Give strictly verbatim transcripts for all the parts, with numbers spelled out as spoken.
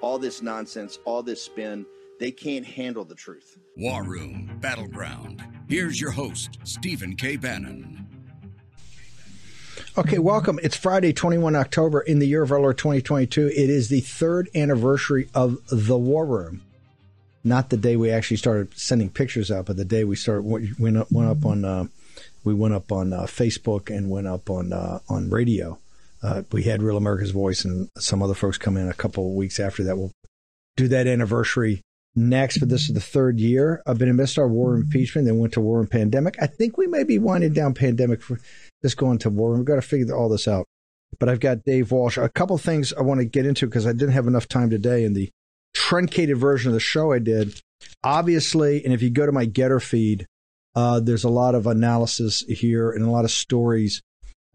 All this nonsense, all this spin, they can't handle the truth. War Room, Battleground. Here's your host, Stephen K. Bannon. Okay, welcome. It's Friday, the twenty-first of October in the year of our Lord twenty twenty-two. It is the third anniversary of the War Room. Not the day we actually started sending pictures out, but the day we started went up, went up on uh, we went up on uh, Facebook and went up on uh, on radio. Uh, we had Real America's Voice and some other folks come in a couple of weeks after that. We'll do that anniversary next, but this is the third year. I've been amidst our war impeachment, then went to war and pandemic. I think we may be winding down pandemic for just going to war. We've got to figure all this out. But I've got Dave Walsh. A couple things I want to get into because I didn't have enough time today in the truncated version of the show I did. Obviously, and if you go to my Getter feed, uh, there's a lot of analysis here and a lot of stories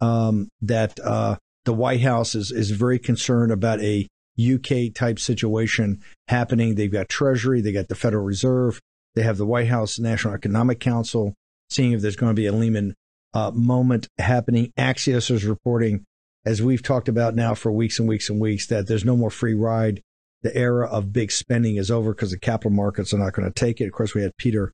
um, that uh, the White House is, is very concerned about a U K-type situation happening. They've got Treasury. They got the Federal Reserve. They have the White House National Economic Council, seeing if there's going to be a Lehman uh, moment happening. Axios is reporting, as we've talked about now for weeks and weeks and weeks, that there's no more free ride. The era of big spending is over because the capital markets are not going to take it. Of course, we had Peter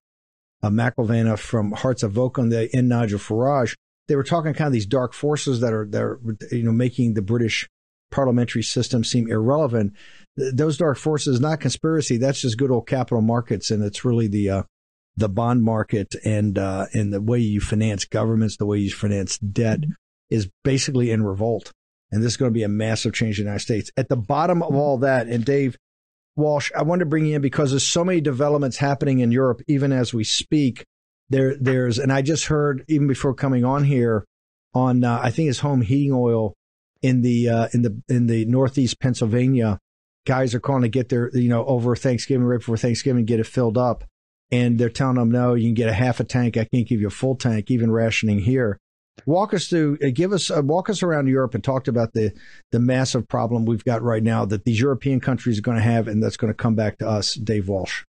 uh, McIlvanna from Hearts of Oak on the end, Nigel Farage. They were talking kind of these dark forces that are, that are, you know, making the British parliamentary system seem irrelevant. Those dark forces, not conspiracy. That's just good old capital markets, and it's really the uh, the bond market and uh, and the way you finance governments, the way you finance debt is basically in revolt. And this is going to be a massive change in the United States. At the bottom of all that, and Dave Walsh, I wanted to bring you in because there's so many developments happening in Europe, even as we speak. There, there's, and I just heard even before coming on here, on uh, I think it's home heating oil in the uh, in the in the northeast Pennsylvania, guys are calling to get their, you know, over Thanksgiving, right before Thanksgiving, get it filled up, and they're telling them no, you can get a half a tank. I can't give you a full tank, even rationing here. Walk us through, give us, uh, walk us around Europe and talk about the, the massive problem we've got right now that these European countries are going to have, and that's going to come back to us. Dave Walsh.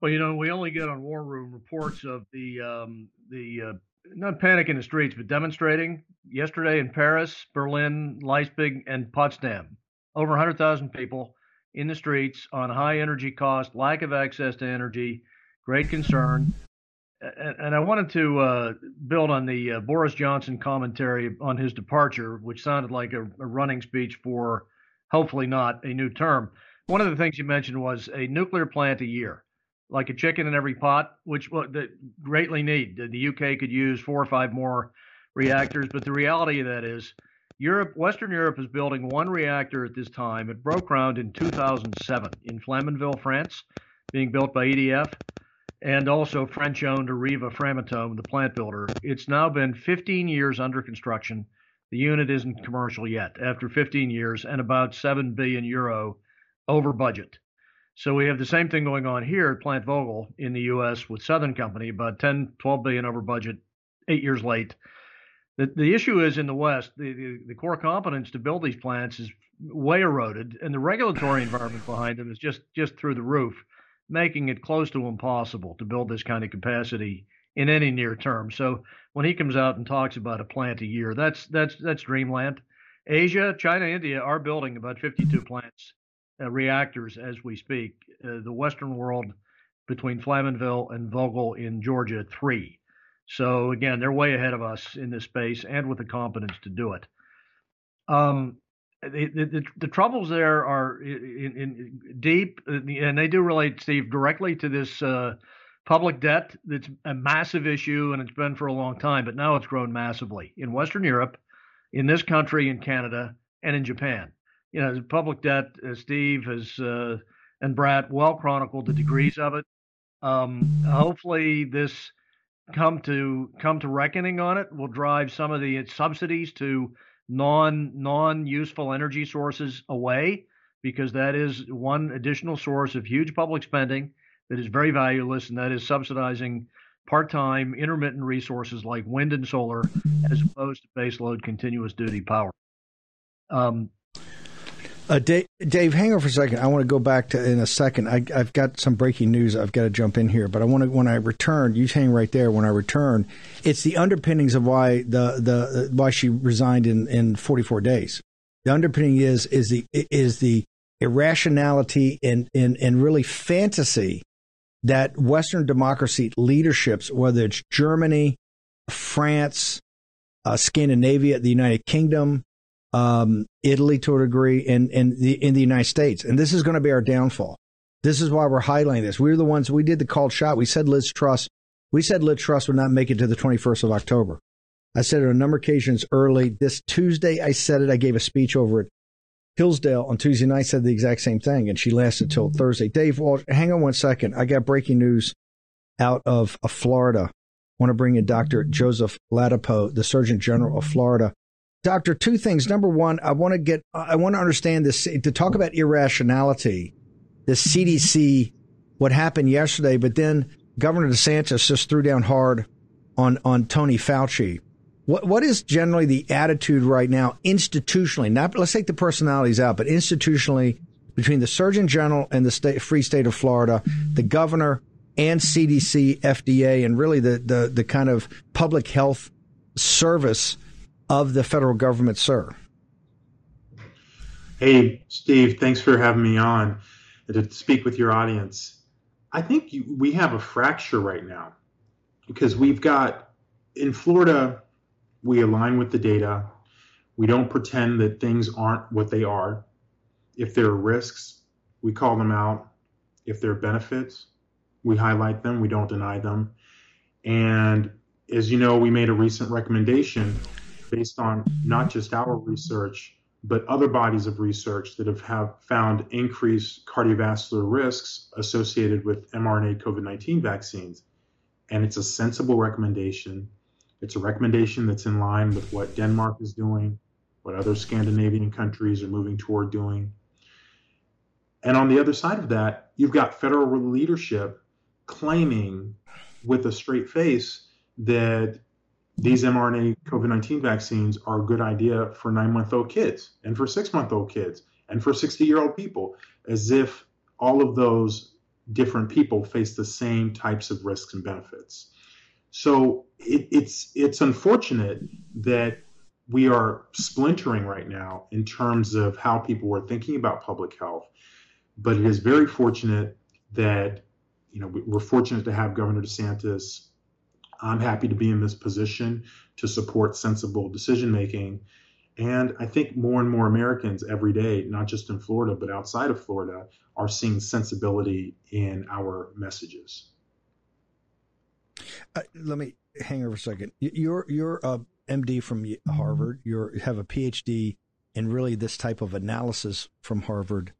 Well, you know, we only get on War Room reports of the, um, the uh, not panic in the streets, but demonstrating yesterday in Paris, Berlin, Leipzig, and Potsdam. Over one hundred thousand people in the streets on high energy costs, lack of access to energy, great concern. And I wanted to uh, build on the uh, Boris Johnson commentary on his departure, which sounded like a, a running speech for hopefully not a new term. One of the things you mentioned was a nuclear plant a year, like a chicken in every pot, which well, they greatly need. The U K could use four or five more reactors. But the reality of that is Europe, Western Europe is building one reactor at this time. It broke ground in two thousand seven in Flamanville, France, being built by E D F. And also French-owned Arriva Framatome, the plant builder. It's now been fifteen years under construction. The unit isn't commercial yet after fifteen years and about seven billion euro over budget. So we have the same thing going on here at Plant Vogel in the U S with Southern Company, about ten, twelve billion over budget, eight years late. The, the issue is in the West, the, the, the core competence to build these plants is way eroded, and the regulatory environment behind them is just, just through the roof, making it close to impossible to build this kind of capacity in any near term. So when he comes out and talks about a plant a year, that's that's that's dreamland. Asia, China, India are building about fifty-two plants, uh, reactors as we speak. Uh, the Western world between Flamanville and Vogel in Georgia, three. So again, they're way ahead of us in this space and with the competence to do it. Um, The, the, the troubles there are in, in deep, and they do relate, Steve, directly to this uh, public debt that's a massive issue, and it's been for a long time, but now it's grown massively in Western Europe, in this country, in Canada, and in Japan. You know, the public debt, uh, Steve has, uh, and Brad well chronicled the degrees of it. Um, hopefully this come to come to reckoning on it will drive some of the subsidies to non non useful energy sources away. because that is one additional source of huge public spending that is very valueless, and that is subsidizing part-time, intermittent resources like wind and solar, as opposed to baseload continuous duty power. Um, uh, Dave, Dave, hang on for a second. I want to go back to in a second. I, I've got some breaking news. I've got to jump in here, but I want to when I return. You hang right there. When I return, it's the underpinnings of why the the why she resigned in, in forty-four days. The underpinning is is the is the irrationality and and and really fantasy that Western democracy leaderships, whether it's Germany, France, uh, Scandinavia, the United Kingdom, um, Italy to a degree, and, and the, in the United States. And this is going to be our downfall. This is why we're highlighting this. We were the ones, we did the called shot. We said Liz Truss. We said Liz Truss would not make it to the twenty-first of October. I said it on a number of occasions early. This Tuesday, I said it. I gave a speech over at Hillsdale on Tuesday night, said the exact same thing, and she lasted till Thursday. Dave Walsh, hang on one second. I got breaking news out of Florida. I want to bring in Doctor Joseph Latipo, the Surgeon General of Florida. Doctor, two things. Number one, I want to get, I want to understand this, to talk about irrationality, the C D C, what happened yesterday, but then Governor DeSantis just threw down hard on, on Tony Fauci. What what is generally the attitude right now institutionally? Not let's take the personalities out, but institutionally between the Surgeon General and the state, Free State of Florida, the governor and C D C, F D A, and really the, the, the kind of public health service of the federal government, sir. Hey, Steve, thanks for having me on to speak with your audience. I think you, we have a fracture right now because we've got in Florida. We align with the data. We don't pretend that things aren't what they are. If there are risks, we call them out. If there are benefits, we highlight them. We don't deny them. And as you know, we made a recent recommendation based on not just our research, but other bodies of research that have, have found increased cardiovascular risks associated with mRNA COVID nineteen vaccines. And it's a sensible recommendation. It's a recommendation that's in line with what Denmark is doing, what other Scandinavian countries are moving toward doing. And on the other side of that, you've got federal leadership claiming with a straight face that these mRNA COVID nineteen vaccines are a good idea for nine-month-old kids and for six-month-old kids and for sixty-year-old people, as if all of those different people face the same types of risks and benefits. So it, it's it's unfortunate that we are splintering right now in terms of how people are thinking about public health. But it is very fortunate that, you know, we're fortunate to have Governor DeSantis. I'm happy to be in this position to support sensible decision making. And I think more and more Americans every day, not just in Florida, but outside of Florida, are seeing sensibility in our messages. Uh, let me hang over a second. You're you're a M D from Harvard. You're, you have a P H D in really this type of analysis from Harvard.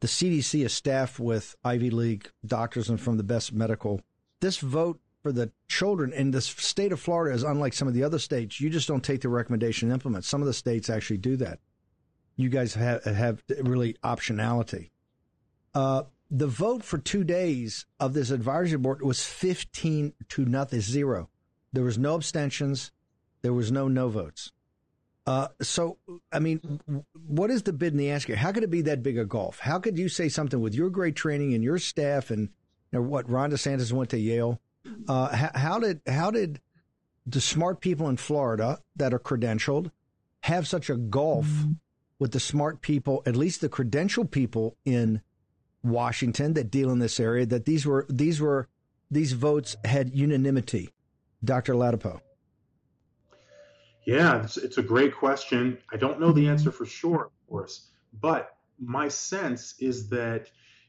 The C D C is staffed with Ivy League doctors and from the best medical. This vote for the children in the state of Florida is unlike some of the other states. You just don't take the recommendation and implement. Some of the states actually do that. You guys have have really optionality. Uh The vote for two days of this advisory board was fifteen to nothing, zero. There was no abstentions. There was no no votes. Uh, so, I mean, what is the bid in the asking? How could it be that big a gulf? How could you say something with your great training and your staff and you know, what Ron DeSantis went to Yale? Uh, how, how did how did the smart people in Florida that are credentialed have such a gulf with the smart people, at least the credentialed people in Washington that deal in this area, that these were these were these votes had unanimity? Doctor Latipo. Yeah, it's, it's a great question. I don't know the answer for sure, of course, but my sense is that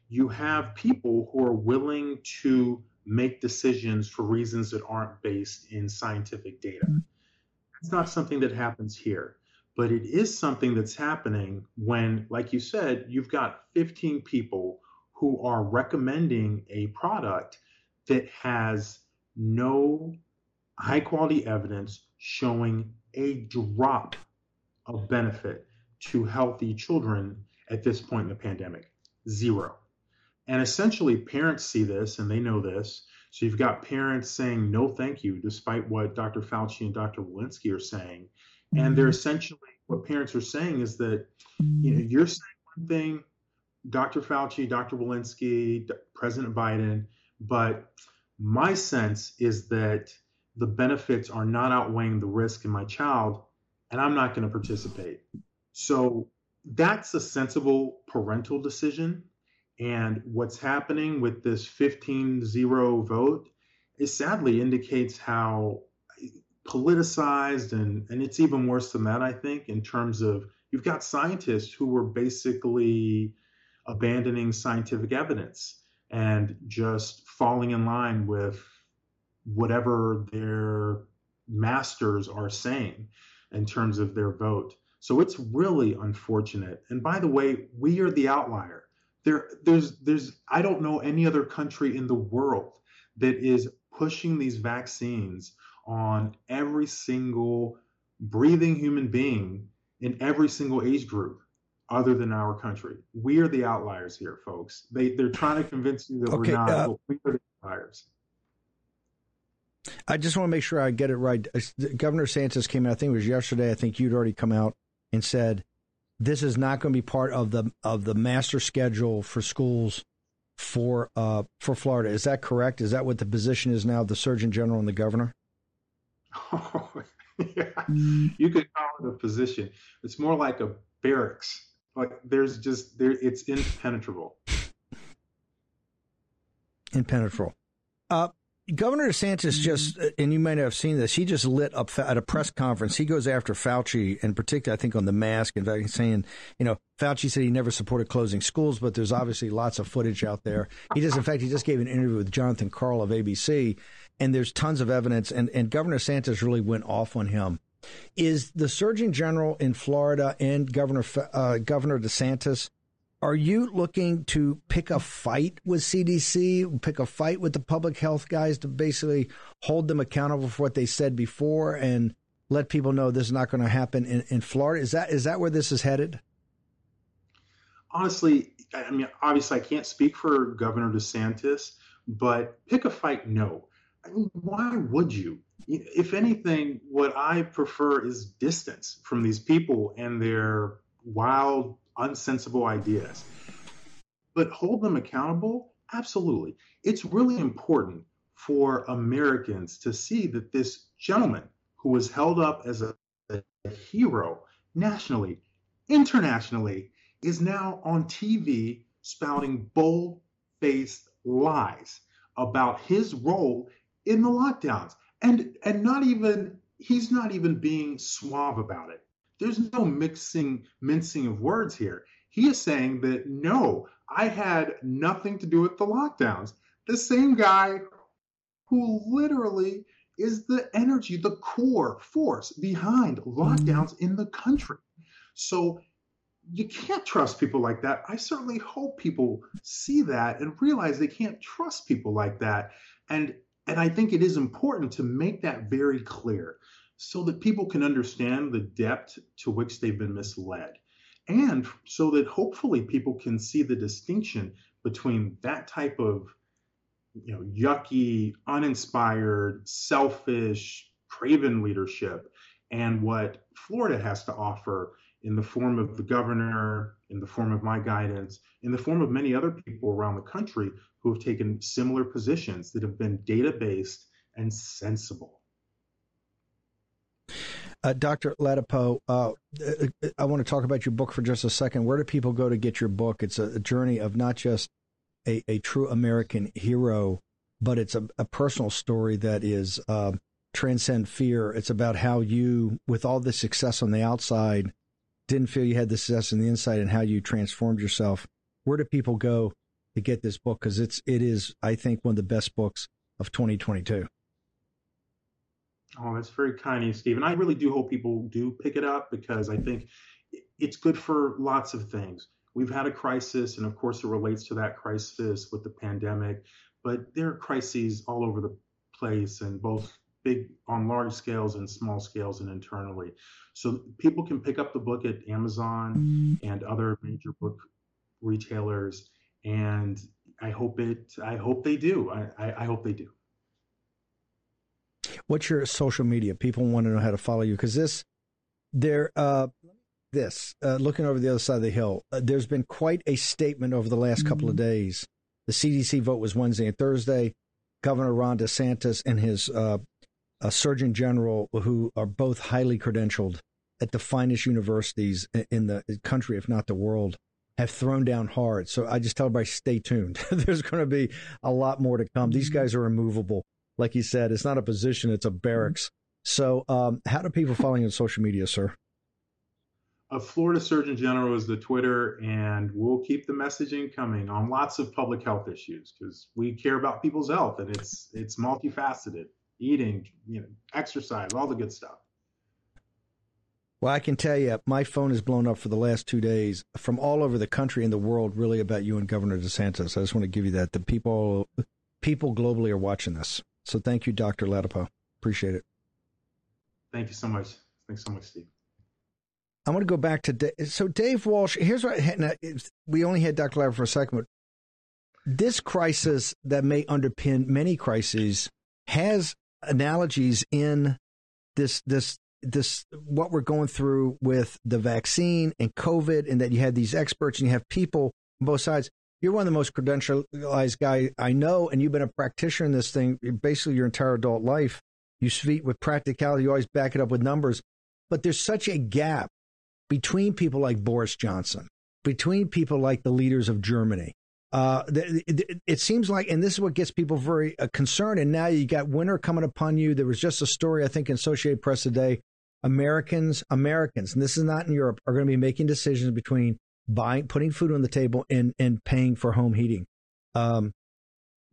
you have people who are willing to make decisions for reasons that aren't based in scientific data. That's not something that happens here. But it is something that's happening when, like you said, you've got fifteen people who are recommending a product that has no high quality evidence showing a drop of benefit to healthy children at this point in the pandemic? Zero. And essentially, parents see this and they know this. So you've got parents saying, no, thank you, despite what Doctor Fauci and Doctor Walensky are saying. And they're essentially, what parents are saying is that, you know, you're saying one thing, Doctor Fauci, Doctor Walensky, President Biden, but my sense is that the benefits are not outweighing the risk in my child, and I'm not going to participate. So that's a sensible parental decision. And what's happening with this fifteen zero vote, it sadly indicates how politicized, and, and it's even worse than that, I think, in terms of you've got scientists who were basically abandoning scientific evidence and just falling in line with whatever their masters are saying in terms of their vote. So it's really unfortunate. And by the way, we are the outlier. There, there's, there's, I don't know any other country in the world that is pushing these vaccines on every single breathing human being in every single age group other than our country. We are the outliers here, folks. They, they're trying to convince you that okay, we're not, uh, we are the outliers. I just want to make sure I get it right. Governor DeSantis came out, I think it was yesterday. I think you'd already come out and said, this is not going to be part of the of the master schedule for schools for uh, for Florida. Is that correct? Is that what the position is now, the Surgeon General and the governor? Oh, yeah. You could call it a position. It's more like a barracks. Like there's just there, it's impenetrable. Impenetrable. Uh, Governor DeSantis just, and you might have seen this, he just lit up at a press conference. He goes after Fauci, in particular, I think, on the mask. In fact, he's saying, you know, Fauci said he never supported closing schools, but there's obviously lots of footage out there. He just, in fact, he just gave an interview with Jonathan Karl of A B C, and there's tons of evidence. And, and Governor DeSantis really went off on him. Is the Surgeon General in Florida and Governor uh, Governor DeSantis, are you looking to pick a fight with C D C, pick a fight with the public health guys to basically hold them accountable for what they said before and let people know this is not going to happen in, in Florida? Is that is that where this is headed? Honestly, I mean, obviously, I can't speak for Governor DeSantis, but pick a fight, no. I mean, why would you? If anything, what I prefer is distance from these people and their wild, unsensible ideas, but hold them accountable? Absolutely. It's really important for Americans to see that this gentleman who was held up as a, a hero nationally, internationally, is now on T V spouting bold-faced lies about his role in the lockdowns. And, and not even, he's not even being suave about it. There's no mixing, mincing of words here. He is saying that, no, I had nothing to do with the lockdowns. The same guy who literally is the energy, the core force behind lockdowns in the country. So you can't trust people like that. I certainly hope people see that and realize they can't trust people like that. And, and I think it is important to make that very clear, so that people can understand the depth to which they've been misled, and so that hopefully people can see the distinction between that type of, you know, yucky, uninspired, selfish, craven leadership and what Florida has to offer in the form of the governor, in the form of my guidance, in the form of many other people around the country who have taken similar positions that have been data-based and sensible. Uh, Doctor Latipo, uh, I want to talk about your book for just a second. Where do people go to get your book? It's a, a journey of not just a, a true American hero, but it's a, a personal story that is uh, transcend fear. It's about how you, with all the success on the outside, didn't feel you had the success on the inside and how you transformed yourself. Where do people go to get this book? Because it's, it is, I think, one of the best books of twenty twenty-two. Oh, that's very kind of you, Steve. And I really do hope people do pick it up, because I think it's good for lots of things. We've had a crisis, and of course it relates to that crisis with the pandemic, but there are crises all over the place in both big on large scales and small scales and internally. So people can pick up the book at Amazon and other major book retailers, and I hope it I hope they do. I, I, I hope they do. What's your social media? People want to know how to follow you, because this there uh this uh, looking over the other side of the hill, uh, there's been quite a statement over the last mm-hmm. couple of days. The C D C vote was Wednesday and Thursday. Governor Ron DeSantis and his uh, uh, Surgeon General, who are both highly credentialed at the finest universities in the country, if not the world, have thrown down hard. So I just tell everybody, stay tuned. There's going to be a lot more to come. These guys are immovable. Like you said, it's not a position, it's a barracks. So um, how do people follow you on social media, sir? A Florida Surgeon General is the Twitter, and we'll keep the messaging coming on lots of public health issues, because we care about people's health, and it's it's multifaceted: eating, you know, exercise, all the good stuff. Well, I can tell you, my phone is blown up for the last two days from all over the country and the world, really, about you and Governor DeSantis. I just want to give you that. The people people globally are watching this. So thank you, Doctor Latipo. Appreciate it. Thank you so much. Thanks so much, Steve. I want to go back to Dave. So Dave Walsh, here's what now, we only had Doctor Latipo for a second, but this crisis that may underpin many crises has analogies in this, this, this, what we're going through with the vaccine and COVID, and that you have these experts and you have people on both sides. You're one of the most credentialized guys I know, and you've been a practitioner in this thing basically your entire adult life. You speak with practicality. You always back it up with numbers, but there's such a gap between people like Boris Johnson, between people like the leaders of Germany. Uh, th- th- it seems like, and this is what gets people very uh, concerned, and now you got winter coming upon you. There was just a story, I think, in Associated Press today. Americans, Americans, and this is not in Europe, are going to be making decisions between buying, putting food on the table and, and paying for home heating. Um,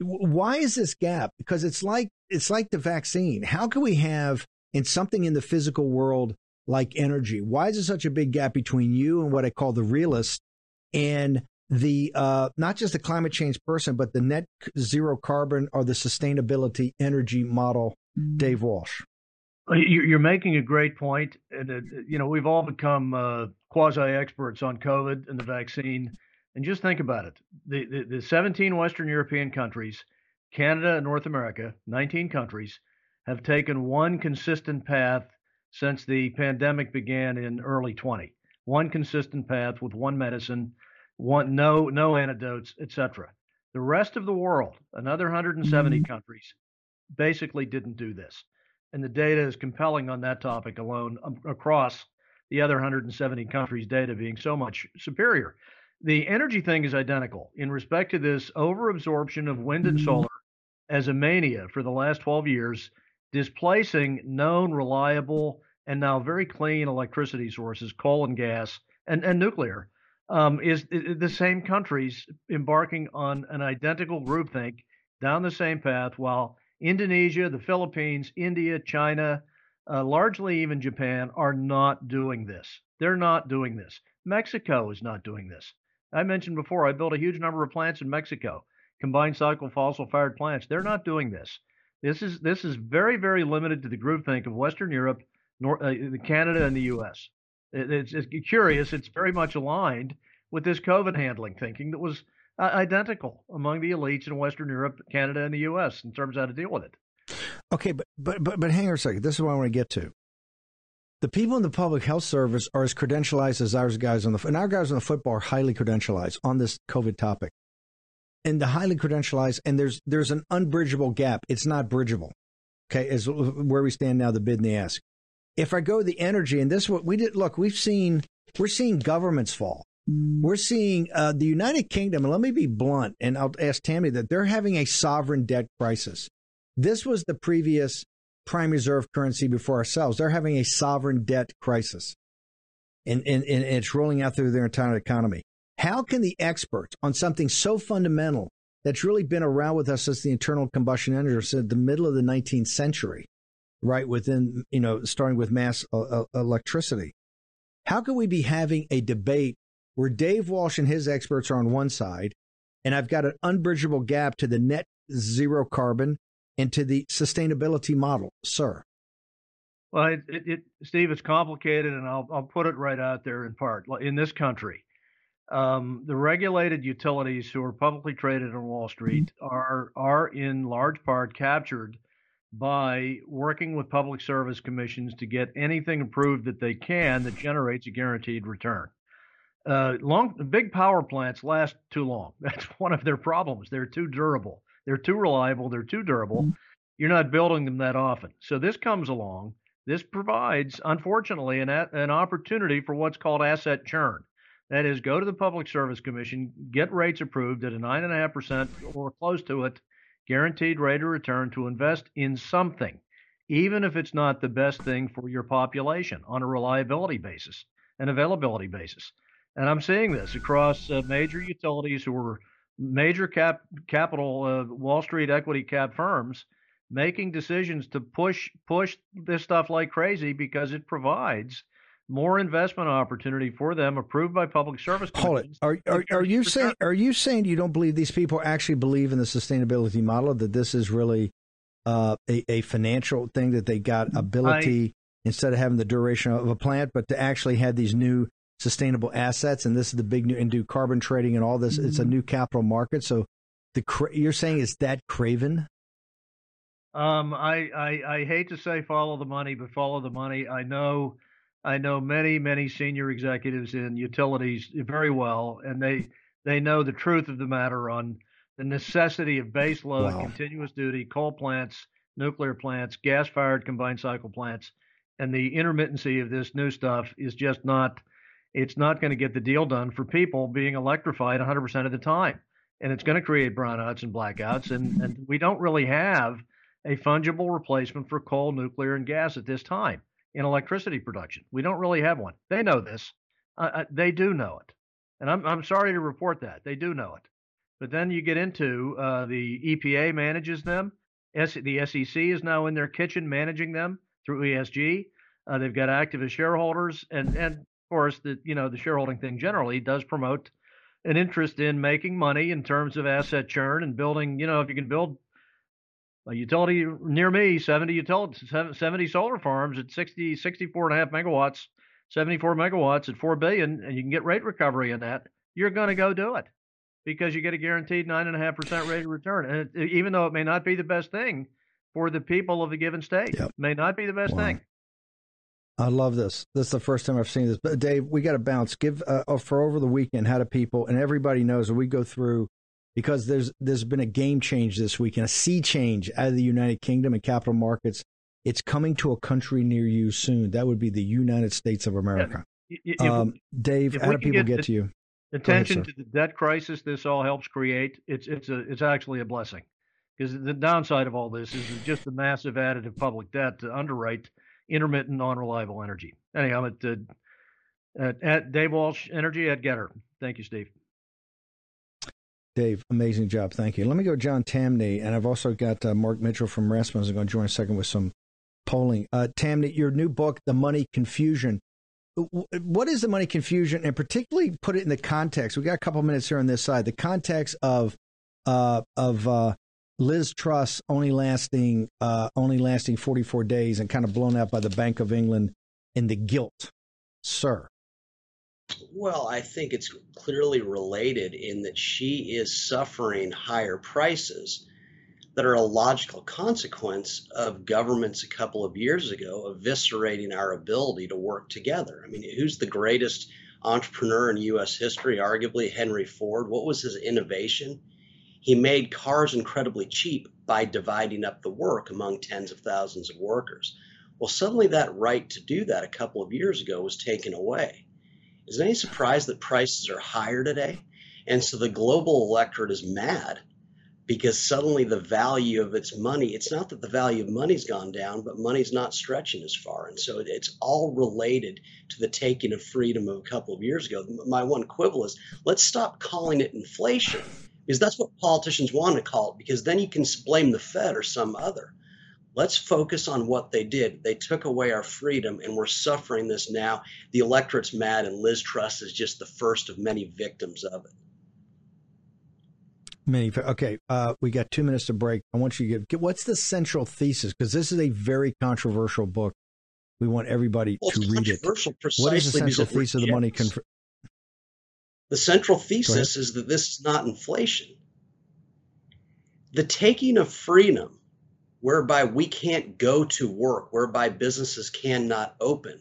why is this gap? Because it's like, it's like the vaccine. How can we have in something in the physical world like energy? Why is there such a big gap between you and what I call the realist and the uh, not just the climate change person, but the net zero carbon or the sustainability energy model, Dave Walsh? You're making a great point. And, uh, you know, we've all become uh, quasi-experts on COVID and the vaccine. And just think about it. The, the, the seventeen Western European countries, Canada and North America, nineteen countries, have taken one consistent path since the pandemic began in early twenty, one consistent path with one medicine, one no no antidotes, et cetera. The rest of the world, another one hundred seventy mm-hmm. countries, basically didn't do this, and the data is compelling on that topic alone. Um, across the other one hundred seventy countries, data being so much superior. The energy thing is identical in respect to this overabsorption of wind and solar as a mania for the last twelve years, displacing known, reliable, and now very clean electricity sources, coal and gas, and, and nuclear, um, is, is the same countries embarking on an identical groupthink down the same path, while Indonesia, the Philippines, India, China, uh, largely even Japan, are not doing this. They're not doing this. Mexico is not doing this. I mentioned before, I built a huge number of plants in Mexico, combined cycle fossil-fired plants. They're not doing this. This is this is very, very limited to the groupthink of Western Europe, North, uh, Canada, and the U S. It, it's, it's curious. It's very much aligned with this COVID handling thinking that was uh, identical among the elites in Western Europe, Canada, and the U S in terms of how to deal with it. Okay, but but but, but hang on a second. This is what I want to get to. The people in the public health service are as credentialized as our guys on the and our guys on the football are highly credentialized on this COVID topic. And the highly credentialized, and there's there's an unbridgeable gap. It's not bridgeable, okay, is where we stand now, the bid and the ask. If I go to the energy, and this is what we did, look, we've seen, we're seeing governments fall. We're seeing uh, the United Kingdom, and let me be blunt, and I'll ask Tamny that they're having a sovereign debt crisis. This was the previous prime reserve currency before ourselves. They're having a sovereign debt crisis, and, and, and it's rolling out through their entire economy. How can the experts on something so fundamental that's really been around with us since the internal combustion engine, since the middle of the nineteenth century, right, within, you know, starting with mass uh, electricity, how can we be having a debate where Dave Walsh and his experts are on one side, and I've got an unbridgeable gap to the net zero carbon into the sustainability model, sir? Well, it, it, it, Steve, it's complicated, and I'll, I'll put it right out there in part. In this country, um, the regulated utilities who are publicly traded on Wall Street are are in large part captured by working with public service commissions to get anything approved that they can that generates a guaranteed return. Uh, long, big power plants last too long. That's one of their problems. They're too durable. They're too reliable. They're too durable. You're not building them that often. So this comes along. This provides, unfortunately, an, a, an opportunity for what's called asset churn. That is, go to the Public Service Commission, get rates approved at a nine point five percent or close to it, guaranteed rate of return to invest in something, even if it's not the best thing for your population on a reliability basis, an availability basis. And I'm seeing this across uh, major utilities who are major cap, capital uh, Wall Street equity cap firms making decisions to push push this stuff like crazy because it provides more investment opportunity for them, approved by public service commissions. Hold it. Are, are, are you saying are you saying you don't believe these people actually believe in the sustainability model, that this is really uh, a, a financial thing, that they got ability I, instead of having the duration of a plant, but to actually have these new sustainable assets, and this is the big new, and do carbon trading and all this. It's a new capital market. So the you're saying it's that craven? Um, I, I I hate to say follow the money, but follow the money. I know I know many many senior executives in utilities very well, and they they know the truth of the matter on the necessity of baseload, wow. continuous duty, coal plants, nuclear plants, gas fired combined cycle plants, and the intermittency of this new stuff is just not. It's not going to get the deal done for people being electrified one hundred percent of the time. And it's going to create brownouts and blackouts. And, and we don't really have a fungible replacement for coal, nuclear, and gas at this time in electricity production. We don't really have one. They know this. Uh, they do know it. And I'm, I'm sorry to report that. They do know it. But then you get into uh, the E P A manages them. S- the S E C is now in their kitchen managing them through E S G. Uh, they've got activist shareholders and and. course, that you know the shareholding thing generally does promote an interest in making money in terms of asset churn and building. You know, if you can build a utility near me, seventy utilities, seventy solar farms at sixty, sixty-four and a half megawatts, seventy-four megawatts at four billion, and you can get rate recovery in that, you're going to go do it because you get a guaranteed nine and a half percent rate of return. And it, even though it may not be the best thing for the people of a given state, yep. may not be the best wow. thing. I love this. This is the first time I've seen this. But Dave, we got to bounce. Give uh, for over the weekend, how do people, and everybody knows that we go through, because there's there's been a game change this weekend, a sea change out of the United Kingdom and capital markets. It's coming to a country near you soon. That would be the United States of America. If, um, Dave, how do people get, get to you? Attention ahead, to the debt crisis this all helps create. It's it's a it's actually a blessing, because the downside of all this is just the massive additive public debt to underwrite intermittent, non-reliable energy. Anyhow, I'm at, uh, at, at Dave Walsh Energy at Getter. Thank you, Steve. Dave, amazing job. Thank you. Let me go to John Tamny, and I've also got uh, Mark Mitchell from Rasmus. I'm going to join a second with some polling. Uh, Tamny, your new book, The Money Confusion. What is the money confusion? And particularly put it in the context. We've got a couple minutes here on this side. The context of uh, of uh, Liz Truss only lasting uh, only lasting forty-four days and kind of blown out by the Bank of England and the guilt, sir. Well, I think it's clearly related in that she is suffering higher prices that are a logical consequence of governments a couple of years ago eviscerating our ability to work together. I mean, who's the greatest entrepreneur in U S history? Arguably Henry Ford. What was his innovation? He made cars incredibly cheap by dividing up the work among tens of thousands of workers. Well, suddenly that right to do that a couple of years ago was taken away. Is it any surprise that prices are higher today? And so the global electorate is mad because suddenly the value of its money, it's not that the value of money's gone down, but money's not stretching as far. And so it's all related to the taking of freedom of a couple of years ago. My one quibble is, let's stop calling it inflation, because that's what politicians want to call it, because then you can blame the Fed or some other. Let's focus on what they did. They took away our freedom, and we're suffering this now. The electorate's mad, and Liz Truss is just the first of many victims of it. Many, okay, uh, we got two minutes to break. I want you to give, get, what's the central thesis? Because this is a very controversial book. We want everybody well, to read it. What is the central thesis of the money? Conf- the central thesis is that this is not inflation. The taking of freedom, whereby we can't go to work, whereby businesses cannot open,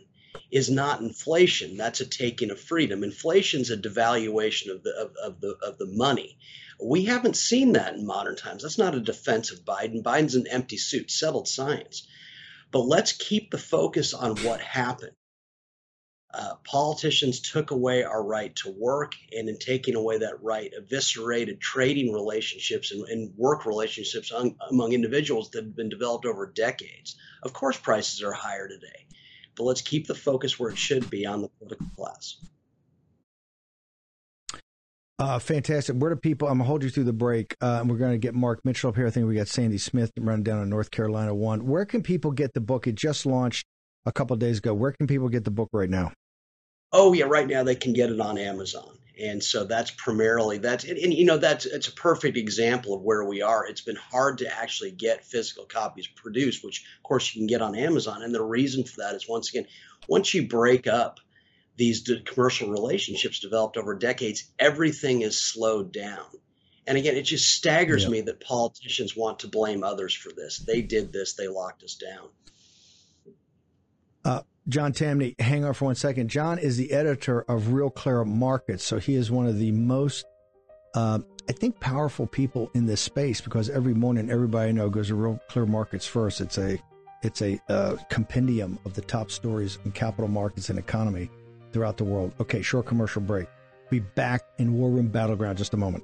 is not inflation. That's a taking of freedom. Inflation's a devaluation of the of, of the of the money. We haven't seen that in modern times. That's not a defense of Biden. Biden's an empty suit, settled science. But let's keep the focus on what happened. Uh, politicians took away our right to work, and in taking away that right, eviscerated trading relationships and, and work relationships on, among individuals that have been developed over decades. Of course, prices are higher today, but let's keep the focus where it should be, on the political class. Uh, fantastic. Where do people, I'm going to hold you through the break, uh, and we're going to get Mark Mitchell up here. I think we got Sandy Smith running down on North Carolina one. Where can people get the book? It just launched a couple of days ago. Where can people get the book right now? Oh, yeah, right now they can get it on Amazon. And so that's primarily, that's, and, and you know, that's, it's a perfect example of where we are. It's been hard to actually get physical copies produced, which of course you can get on Amazon. And the reason for that is, once again, once you break up these commercial relationships developed over decades, everything is slowed down. And again, it just staggers yeah. me that politicians want to blame others for this. They did this. They locked us down. Uh, John Tamny, hang on for one second. John is the editor of Real Clear Markets. So he is one of the most, uh, I think, powerful people in this space, because every morning everybody I know goes to Real Clear Markets first. It's a, it's a uh, compendium of the top stories in capital markets and economy throughout the world. Okay, short commercial break. Be back in War Room Battleground just a moment.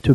to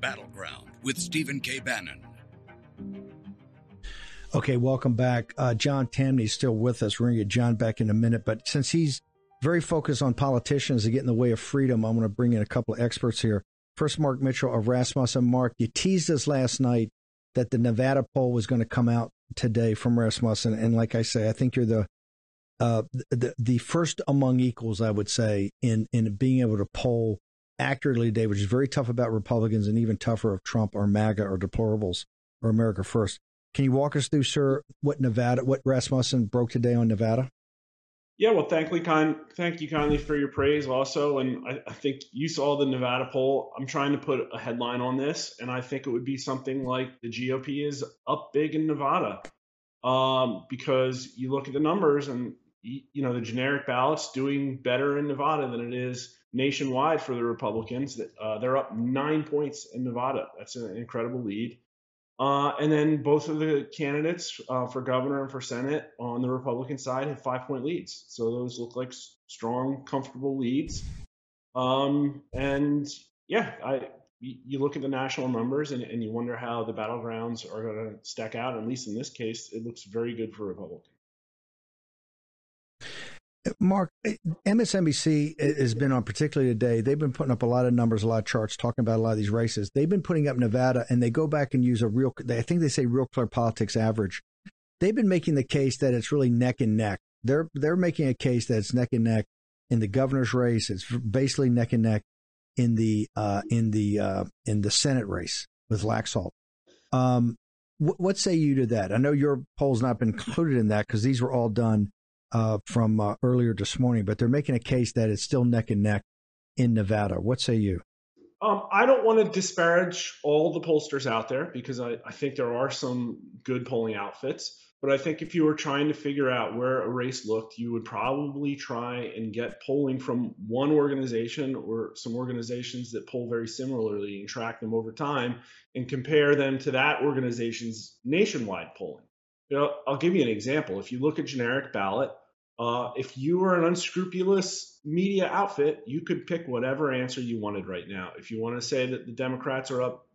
Battleground with Stephen K. Bannon. Okay, welcome back. Uh, John Tamny is still with us. We're going to get John back in a minute, but since he's very focused on politicians that get in the way of freedom, I'm going to bring in a couple of experts here. First, Mark Mitchell of Rasmussen. Mark, you teased us last night that the Nevada poll was going to come out today from Rasmussen, and like I say, I think you're the uh, the, the first among equals, I would say, in in being able to poll accurately today, which is very tough about Republicans and even tougher of Trump or MAGA or deplorables or America First. Can you walk us through, sir, what Nevada, what Rasmussen broke today on Nevada? Yeah, well, thank you, kind, thank you kindly for your praise also. And I, I think you saw the Nevada poll. I'm trying to put a headline on this, and I think it would be something like the G O P is up big in Nevada, um, because you look at the numbers and, you know, the generic ballot's doing better in Nevada than it is nationwide for the Republicans. Uh, they're up nine points in Nevada. That's an incredible lead. Uh, and then both of the candidates uh, for governor and for Senate on the Republican side have five-point leads. So those look like strong, comfortable leads. Um, and, yeah, I, you look at the national numbers and, and you wonder how the battlegrounds are going to stack out. At least in this case, it looks very good for Republicans. Mark, M S N B C has been on particularly today. They've been putting up a lot of numbers, a lot of charts, talking about a lot of these races. They've been putting up Nevada, and they go back and use a real, I think they say Real Clear Politics average. They've been making the case that it's really neck and neck. They're they're making a case that it's neck and neck in the governor's race. It's basically neck and neck in the uh, in the uh, in the Senate race with Laxalt. Um, wh- what say you to that? I know your poll's not been included in that because these were all done Uh, from uh, earlier this morning, but they're making a case that it's still neck and neck in Nevada. What say you? Um, I don't want to disparage all the pollsters out there because I, I think there are some good polling outfits, but I think if you were trying to figure out where a race looked, you would probably try and get polling from one organization or some organizations that poll very similarly and track them over time and compare them to that organization's nationwide polling. You know, I'll give you an example. If you look at generic ballot, uh, if you were an unscrupulous media outfit, you could pick whatever answer you wanted right now. If you want to say that the Democrats are up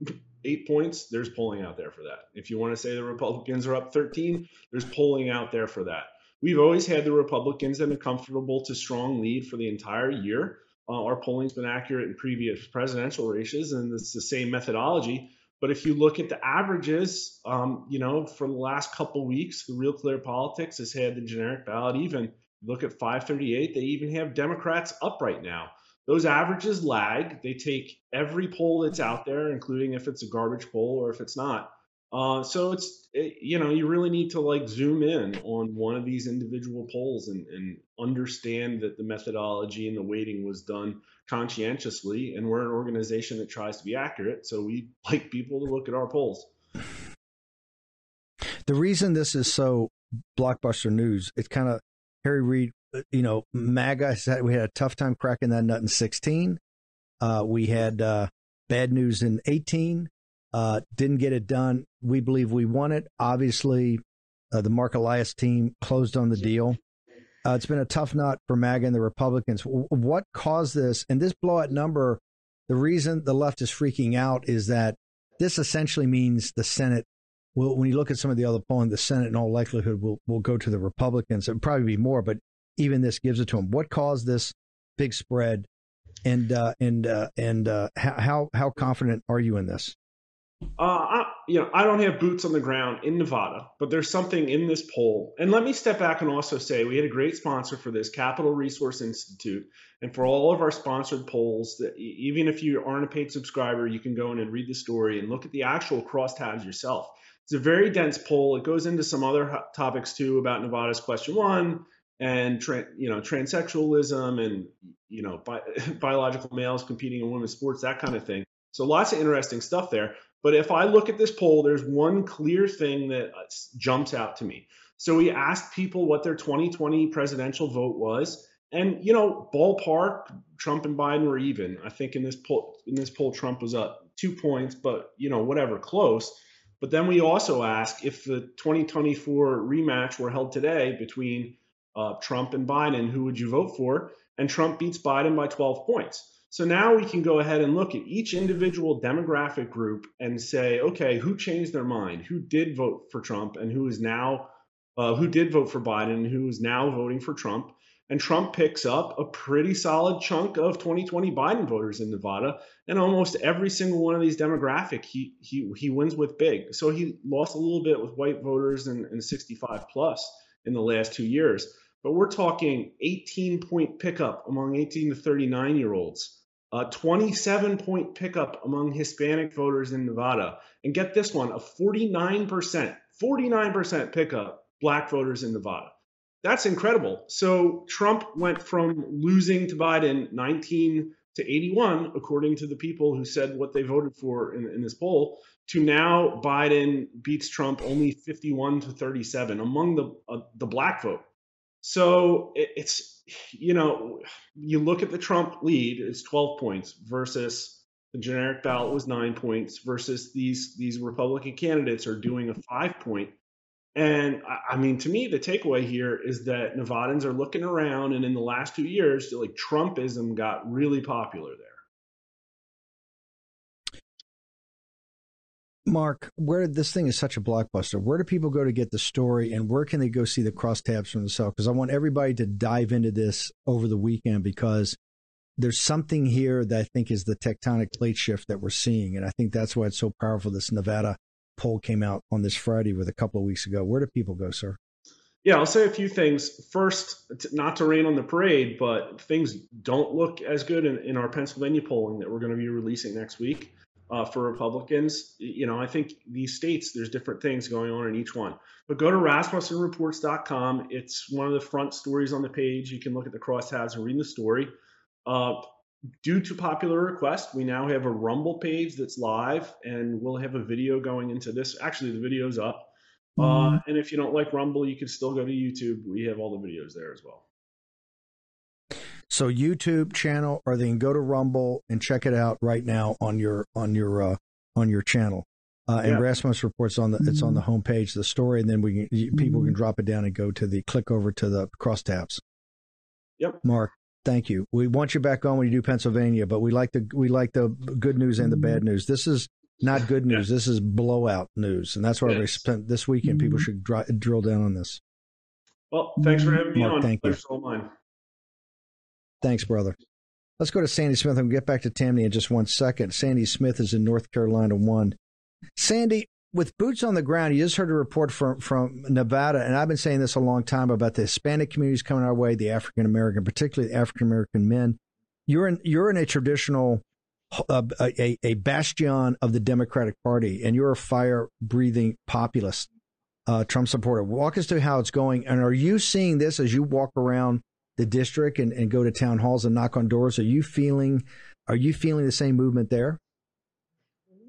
eight points, there's polling out there for that. If you want to say the Republicans are up thirteen, there's polling out there for that. We've always had the Republicans in a comfortable to strong lead for the entire year. Uh, our polling's been accurate in previous presidential races, and it's the same methodology. But if you look at the averages, um, you know, for the last couple of weeks, the Real Clear Politics has had the generic ballot even. Look at five thirty-eight. They even have Democrats up right now. Those averages lag. They take every poll that's out there, including if it's a garbage poll or if it's not. Uh, so it's, it, you know, you really need to like zoom in on one of these individual polls and, and understand that the methodology and the weighting was done conscientiously. And we're an organization that tries to be accurate. So we like people to look at our polls. The reason this is so blockbuster news, it's kind of Harry Reid, you know, MAGA said we had a tough time cracking that nut in sixteen. Uh, we had uh, bad news in eighteen. Uh, didn't get it done. We believe we won it. Obviously, uh, the Mark Elias team closed on the deal. Uh, it's been a tough nut for MAGA and the Republicans. W- what caused this? And this blowout number, the reason the left is freaking out is that this essentially means the Senate will, when you look at some of the other polling, the Senate in all likelihood will, will go to the Republicans. It would probably be more, but even this gives it to them. What caused this big spread? And uh, and uh, and uh, how how confident are you in this? Uh, I, you know, I don't have boots on the ground in Nevada, but there's something in this poll. And let me step back and also say we had a great sponsor for this, Capital Resource Institute. And for all of our sponsored polls, that even if you aren't a paid subscriber, you can go in and read the story and look at the actual crosstabs yourself. It's a very dense poll. It goes into some other topics, too, about Nevada's question one and, tra- you know, transsexualism and, you know, bi- biological males competing in women's sports, that kind of thing. So lots of interesting stuff there. But if I look at this poll, there's one clear thing that jumps out to me. So we asked people what their twenty twenty presidential vote was. And, you know, ballpark, Trump and Biden were even. I think in this poll, in this poll, Trump was up two points, but, you know, whatever, close. But then we also asked if the twenty twenty-four rematch were held today between uh, Trump and Biden, who would you vote for? And Trump beats Biden by twelve points. So now we can go ahead and look at each individual demographic group and say, okay, who changed their mind? Who did vote for Trump and who is now, uh, who did vote for Biden and who is now voting for Trump? And Trump picks up a pretty solid chunk of twenty twenty Biden voters in Nevada, and almost every single one of these demographic he he he wins with big. So he lost a little bit with white voters and, and sixty-five plus in the last two years, but we're talking eighteen point pickup among eighteen to thirty-nine year olds. A twenty-seven point pickup among Hispanic voters in Nevada. And get this one, a forty-nine percent, forty-nine percent pickup black voters in Nevada. That's incredible. So Trump went from losing to Biden nineteen to eighty-one, according to the people who said what they voted for in, in this poll, to now Biden beats Trump only fifty-one to thirty-seven among the uh, the black vote. So it, it's, you know, you look at the Trump lead, it's twelve points versus the generic ballot was nine points versus these these Republican candidates are doing a five point. And I mean, to me, the takeaway here is that Nevadans are looking around, and in the last two years, like Trumpism got really popular there. Mark, where did this thing is such a blockbuster? Where do people go to get the story, and where can they go see the crosstabs from the cell? Because I want everybody to dive into this over the weekend, because there's something here that I think is the tectonic plate shift that we're seeing, and I think that's why it's so powerful. This Nevada poll came out on this Friday with a couple of weeks ago. Where do people go, sir? Yeah, I'll say a few things. First, not to rain on the parade, but things don't look as good in, in our Pennsylvania polling that we're going to be releasing next week uh, for Republicans. You know, I think these states, there's different things going on in each one. But go to Rasmussen Reports dot com. It's one of the front stories on the page. You can look at the crosstabs and read the story. Uh, Due to popular request, we now have a Rumble page that's live, and we'll have a video going into this. Actually, the video's up. Mm. Uh, and if you don't like Rumble, you can still go to YouTube. We have all the videos there as well. So YouTube channel, or they can go to Rumble and check it out right now on your on your uh, on your channel. Uh, and yeah. Rasmus Reports on the mm. it's on the homepage, the story, and then we can, people mm. can drop it down and go to the click over to the crosstabs. Yep, Mark. Thank you. We want you back on when you do Pennsylvania, but we like the we like the good news and the bad news. This is not good news. Yeah. This is blowout news, and that's why yes. we spent this weekend. People should dry, drill down on this. Well, thanks for having me Mark, on. Thank you. Mine. Thanks, brother. Let's go to Sandy Smith, and we'll get back to Tamny in just one second. Sandy Smith is in North Carolina one. Sandy, with boots on the ground, you just heard a report from, from Nevada, and I've been saying this a long time about the Hispanic communities coming our way, the African-American, particularly the African-American men. You're in, you're in a traditional, uh, a, a bastion of the Democratic Party, and you're a fire-breathing populist, uh, Trump supporter. Walk us through how it's going, and are you seeing this as you walk around the district and, and go to town halls and knock on doors? Are you feeling, are you feeling the same movement there?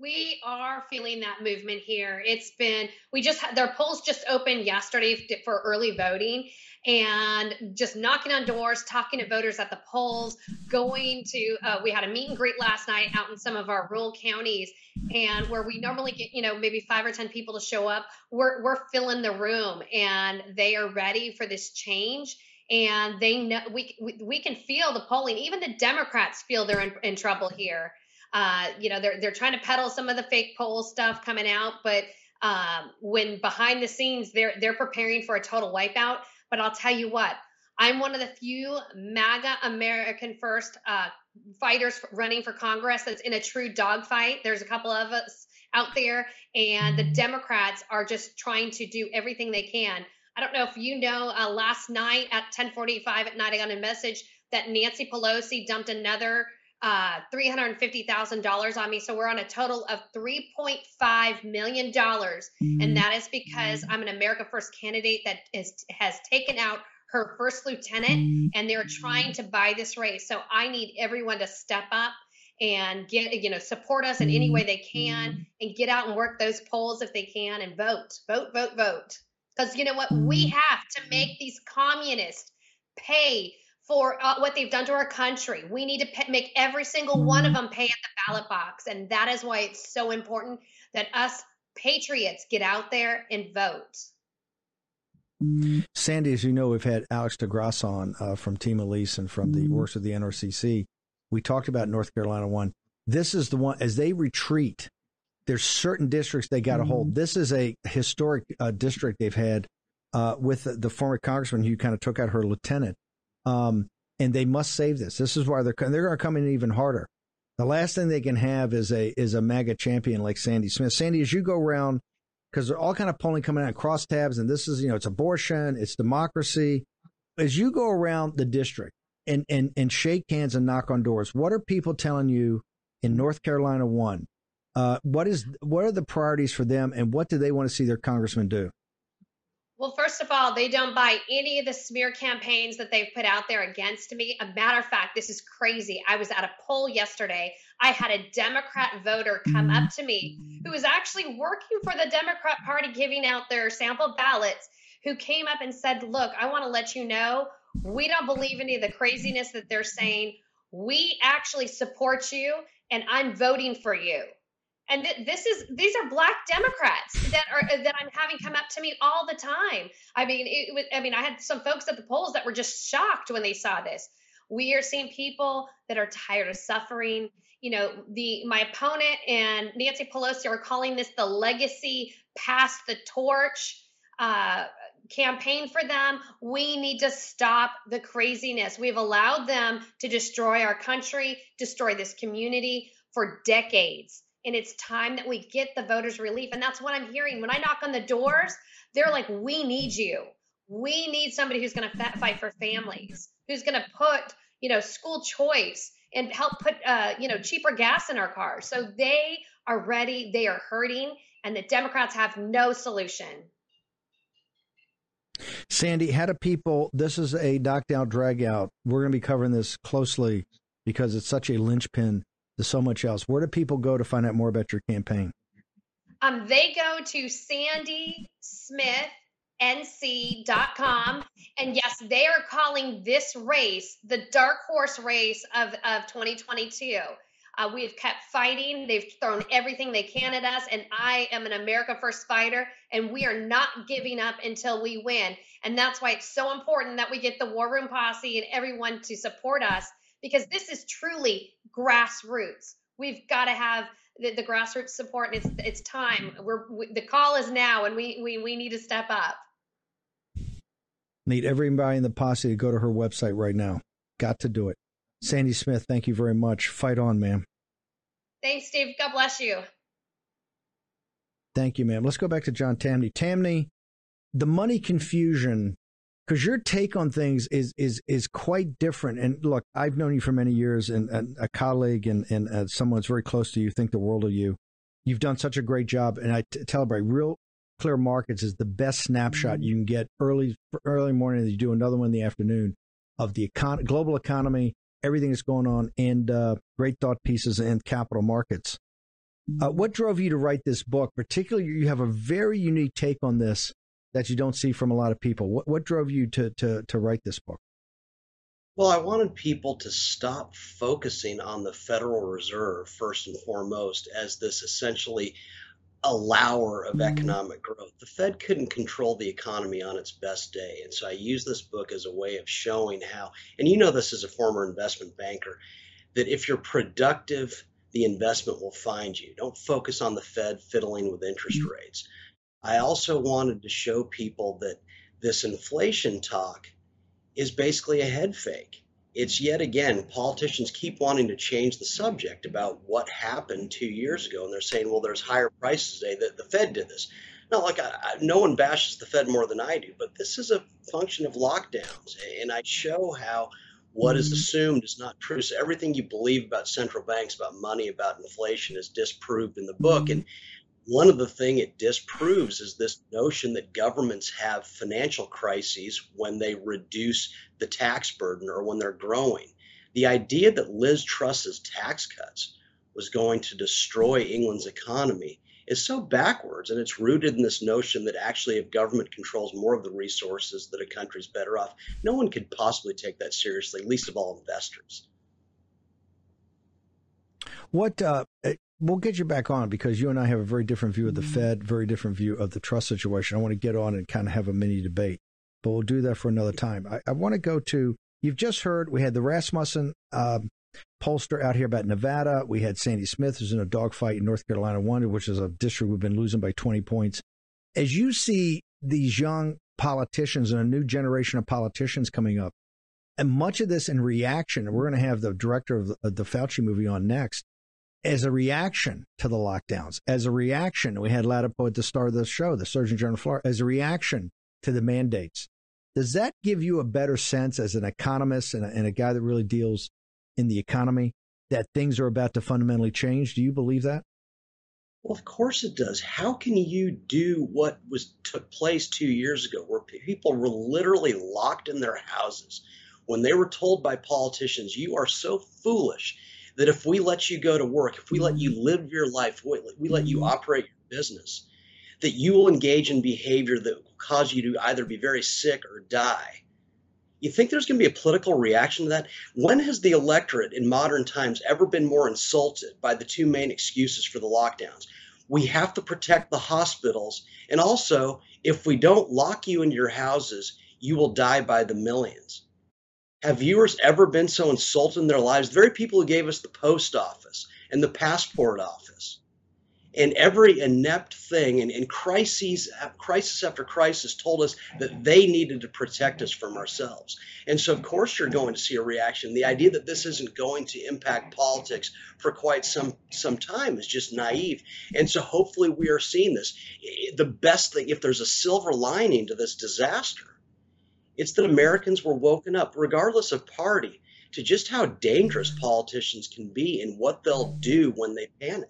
We are feeling that movement here. It's been, we just had, their polls just opened yesterday for early voting, and just knocking on doors, talking to voters at the polls, going to, uh, we had a meet and greet last night out in some of our rural counties, and where we normally get, you know, maybe five or ten people to show up, we're, we're filling the room, and they are ready for this change. And they know, we, we, we can feel the polling. Even the Democrats feel they're in, in trouble here. Uh, you know, they're, they're trying to peddle some of the fake poll stuff coming out, but um, when behind the scenes, they're, they're preparing for a total wipeout. But I'll tell you what, I'm one of the few MAGA American First uh, fighters running for Congress that's in a true dogfight. There's a couple of us out there, and the Democrats are just trying to do everything they can. I don't know if you know, uh, last night at ten forty-five at night, I got a message that Nancy Pelosi dumped another Uh, three hundred fifty thousand dollars on me. So we're on a total of three point five million dollars. Mm-hmm. And that is because I'm an America First candidate that is, has taken out her first lieutenant, mm-hmm. and they're trying to buy this race. So I need everyone to step up and get, you know, support us in any way they can, and get out and work those polls if they can, and vote, vote, vote, vote. Because you know what? We have to make these communists pay for uh, what they've done to our country. We need to pay, make every single one of them pay at the ballot box. And that is why it's so important that us patriots get out there and vote. Sandy, as you know, we've had Alex DeGrasse on uh, from Team Elise and from the works of the N R C C. We talked about North Carolina one. This is the one, as they retreat, there's certain districts they got to mm-hmm. hold. This is a historic uh, district they've had uh, with the, the former congressman who kind of took out her lieutenant. Um, and they must save this. This is why they're they're going to come in even harder. The last thing they can have is a is a MAGA champion like Sandy Smith. Sandy, as you go around, because they're all kind of polling coming out of crosstabs, and this is, you know, it's abortion, it's democracy. As you go around the district and, and, and shake hands and knock on doors, what are people telling you in North Carolina one? Uh, what is what are the priorities for them, and what do they want to see their congressman do? Well, first of all, they don't buy any of the smear campaigns that they've put out there against me. A matter of fact, this is crazy. I was at a poll yesterday. I had a Democrat voter come up to me who was actually working for the Democrat Party, giving out their sample ballots, who came up and said, look, I want to let you know, we don't believe any of the craziness that they're saying. We actually support you, and I'm voting for you. And th- this is these are Black Democrats that are that I'm having come up to me all the time. I mean, it was, I mean, I had some folks at the polls that were just shocked when they saw this. We are seeing people that are tired of suffering. You know, the my opponent and Nancy Pelosi are calling this the legacy, pass the torch uh, campaign for them. We need to stop the craziness. We've allowed them to destroy our country, destroy this community for decades. And it's time that we get the voters relief. And that's what I'm hearing. When I knock on the doors, they're like, we need you. We need somebody who's going to fight for families, who's going to put, you know, school choice and help put, uh, you know, cheaper gas in our cars. So they are ready. They are hurting. And the Democrats have no solution. Sandy, how do people, this is a knockdown drag out. We're going to be covering this closely because it's such a linchpin to so much else. Where do people go to find out more about your campaign? Um, they go to sandy smith n c dot com. And yes, they are calling this race the dark horse race of, of twenty twenty-two. Uh, we have kept fighting. They've thrown everything they can at us. And I am an America First fighter, and we are not giving up until we win. And that's why it's so important that we get the War Room posse and everyone to support us, because this is truly grassroots. We've got to have the, the grassroots support, and it's it's time. We're we, the call is now, and we, we we need to step up. Need everybody in the posse to go to her website right now. Got to do it. Sandy Smith, thank you very much. Fight on, ma'am. Thanks, Steve. God bless you. Thank you, ma'am. Let's go back to John Tamny. Tamny, the money confusion. Because your take on things is is is quite different. And look, I've known you for many years, and, and a colleague and and uh, someone that's very close to you, think the world of you. You've done such a great job, and I t- tell everybody, Real Clear Markets is the best snapshot you can get early early morning. And you do another one in the afternoon of the econ- global economy, everything that's going on, and uh, great thought pieces and capital markets. Uh, what drove you to write this book? Particularly, you have a very unique take on this that you don't see from a lot of people. What what drove you to, to to write this book? Well, I wanted people to stop focusing on the Federal Reserve first and foremost as this essentially allower of economic growth. The Fed couldn't control the economy on its best day. And so I use this book as a way of showing how, and you know this as a former investment banker, that if you're productive, the investment will find you. Don't focus on the Fed fiddling with interest rates. I also wanted to show people that this inflation talk is basically a head fake. It's yet again, politicians keep wanting to change the subject about what happened two years ago. And they're saying, well, there's higher prices today that the Fed did this. Now, like I, I, no one bashes the Fed more than I do, but this is a function of lockdowns. And I show how what is assumed is not true. So everything you believe about central banks, about money, about inflation is disproved in the book. And one of the things it disproves is this notion that governments have financial crises when they reduce the tax burden or when they're growing. The idea that Liz Truss's tax cuts was going to destroy England's economy is so backwards, and it's rooted in this notion that actually if government controls more of the resources that a country's better off. No one could possibly take that seriously, least of all investors. What uh We'll get you back on because you and I have a very different view of the Fed, very different view of the trust situation. I want to get on and kind of have a mini debate, but we'll do that for another time. I, I want to go to, you've just heard, we had the Rasmussen um, pollster out here about Nevada. We had Sandy Smith, who's in a dogfight in North Carolina one, which is a district we've been losing by twenty points. As you see these young politicians and a new generation of politicians coming up, and much of this in reaction, we're going to have the director of the, of the Fauci movie on next, as a reaction to the lockdowns, as a reaction, we had Latipo at the start of the show, the Surgeon General of Florida, as a reaction to the mandates. Does that give you a better sense as an economist and a, and a guy that really deals in the economy that things are about to fundamentally change? Do you believe that? Well, of course it does. How can you do what was took place two years ago where people were literally locked in their houses when they were told by politicians, you are so foolish that if we let you go to work, if we let you live your life, we let you operate your business, that you will engage in behavior that will cause you to either be very sick or die. You think there's going to be a political reaction to that? When has the electorate in modern times ever been more insulted by the two main excuses for the lockdowns? We have to protect the hospitals. And also, if we don't lock you into your houses, you will die by the millions. Have viewers ever been so insulted in their lives? The very people who gave us the post office and the passport office and every inept thing and, and crises, crisis after crisis told us that they needed to protect us from ourselves. And so, of course, you're going to see a reaction. The idea that this isn't going to impact politics for quite some, some time is just naive. And so hopefully we are seeing this. The best thing, if there's a silver lining to this disaster, it's that Americans were woken up, regardless of party, to just how dangerous politicians can be and what they'll do when they panic.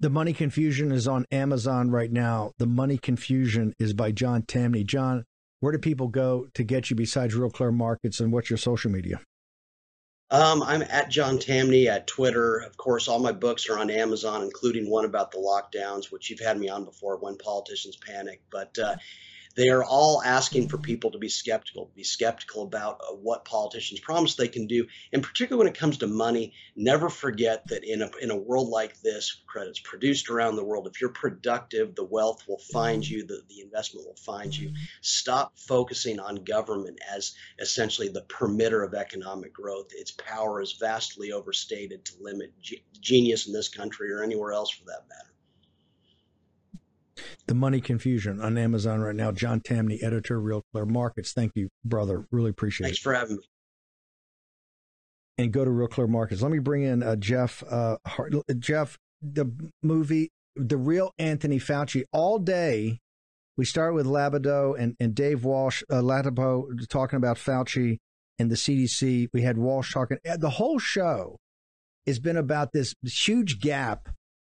The Money Confusion is on Amazon right now. The Money Confusion is by John Tamny. John, where do people go to get you besides Real Clear Markets, and what's your social media? Um, I'm at John Tamny at Twitter. Of course, all my books are on Amazon, including one about the lockdowns, which you've had me on before, When Politicians Panic. But uh, they are all asking for people to be skeptical, be skeptical about what politicians promise they can do. And particularly when it comes to money, never forget that in a, in a world like this, credit's produced around the world. If you're productive, the wealth will find you, the, the investment will find you. Stop focusing on government as essentially the permitter of economic growth. Its power is vastly overstated to limit ge- genius in this country or anywhere else for that matter. The Money Confusion on Amazon right now. John Tamny, editor, Real Clear Markets. Thank you, brother. Really appreciate Thanks it. Thanks for having me. And go to Real Clear Markets. Let me bring in uh, Jeff. Uh, Hart, Jeff, the movie, The Real Anthony Fauci. All day, we start with Labado and, and Dave Walsh, uh, Latipo, talking about Fauci and the C D C. We had Walsh talking. The whole show has been about this huge gap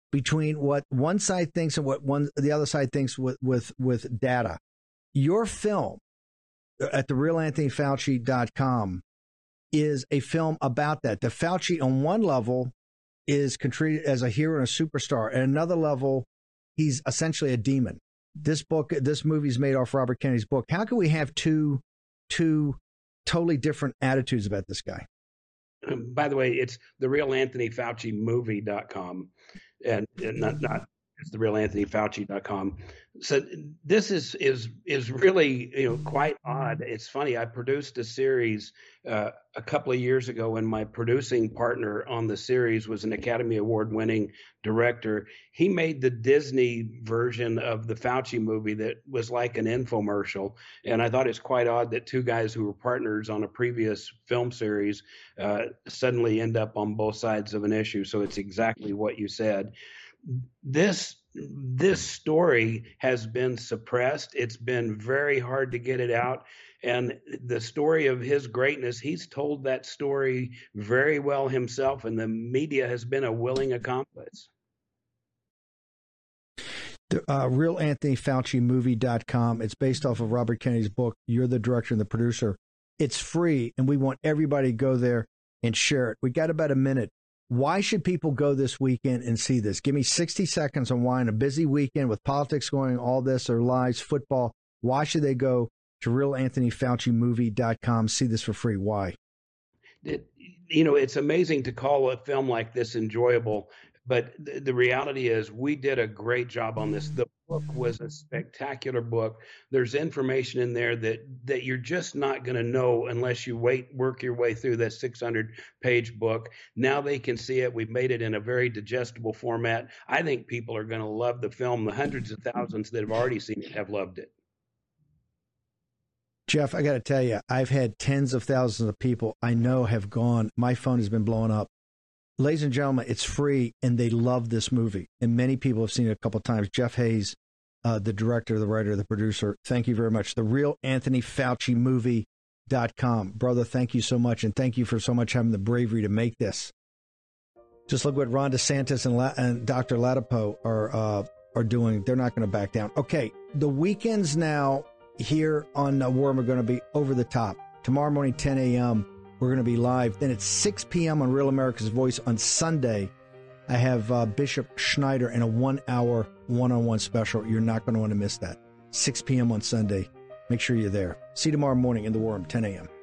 between what one side thinks and what one the other side thinks with with, with data. Your film at the real anthony fauci dot com is a film about that. The Fauci on one level is treated as a hero and a superstar. At another level, he's essentially a demon. This book, this movie is made off Robert Kennedy's book. How can we have two two totally different attitudes about this guy? By the way, it's the real anthony fauci movie dot com. And, and not, not it's the real anthony fauci dot com. So this is is is really, you know, quite odd. It's funny. I produced a series uh, a couple of years ago, and my producing partner on the series was an Academy Award winning director. He made the Disney version of the Fauci movie that was like an infomercial. And I thought it's quite odd that two guys who were partners on a previous film series uh, suddenly end up on both sides of an issue. So it's exactly what you said. This this story has been suppressed. It's been very hard to get it out. And the story of his greatness, he's told that story very well himself, and the media has been a willing accomplice. The, uh, real anthony fauci movie dot com. It's based off of Robert Kennedy's book. You're the director and the producer. It's free, and we want everybody to go there and share it. We got about a minute. Why should people go this weekend and see this? Give me sixty seconds on why, in a busy weekend with politics going, all this, their lives, football, why should they go to real anthony fauci movie dot com, see this for free? Why? It, you know, it's amazing to call a film like this enjoyable But th- the reality is we did a great job on this. The book was a spectacular book. There's information in there that, that you're just not going to know unless you wait, work your way through that six hundred page book. Now they can see it. We've made it in a very digestible format. I think people are going to love the film. The hundreds of thousands that have already seen it have loved it. Jeff, I got to tell you, I've had tens of thousands of people I know have gone. My phone has been blowing up. Ladies and gentlemen, it's free, and they love this movie. And many people have seen it a couple of times. Jeff Hayes, uh, the director, the writer, the producer, thank you very much. The Real Anthony Fauci Movie dot com. Brother, thank you so much, and thank you for so much having the bravery to make this. Just look what Ron DeSantis and, La- and Doctor Latipo are, uh, are doing. They're not going to back down. Okay, the weekends now here on uh, War Room are going to be over the top. Tomorrow morning, ten a.m., we're going to be live. Then at six p.m. on Real America's Voice on Sunday, I have uh, Bishop Schneider in a one-hour one-on-one special. You're not going to want to miss that. six p.m. on Sunday. Make sure you're there. See you tomorrow morning in the War Room, ten a.m.